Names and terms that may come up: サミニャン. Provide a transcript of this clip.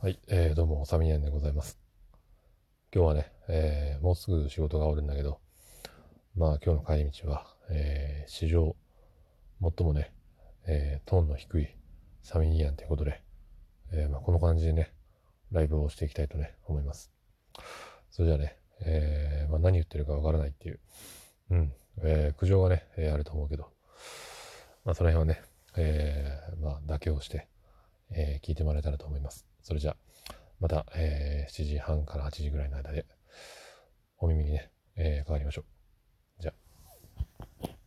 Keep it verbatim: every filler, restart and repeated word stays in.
はい、えー、どうも、サミニャンでございます。今日はね、えー、もうすぐ仕事が終わるんだけど、まあ今日の帰り道は、えー、史上最もね、えー、トーンの低いサミニャンということで、えーまあ、この感じでね、ライブをしていきたいとね、思います。それじゃあね、えーまあ、何言ってるかわからないっていう、うん、えー、苦情がね、えー、あると思うけど、まあその辺はね、えー、まあ妥協して、えー、聞いてもらえたらと思います。それじゃあ、また、えー、しちじはんからはちじぐらいの間で、お耳にね、えー、かかりましょう。じゃあ。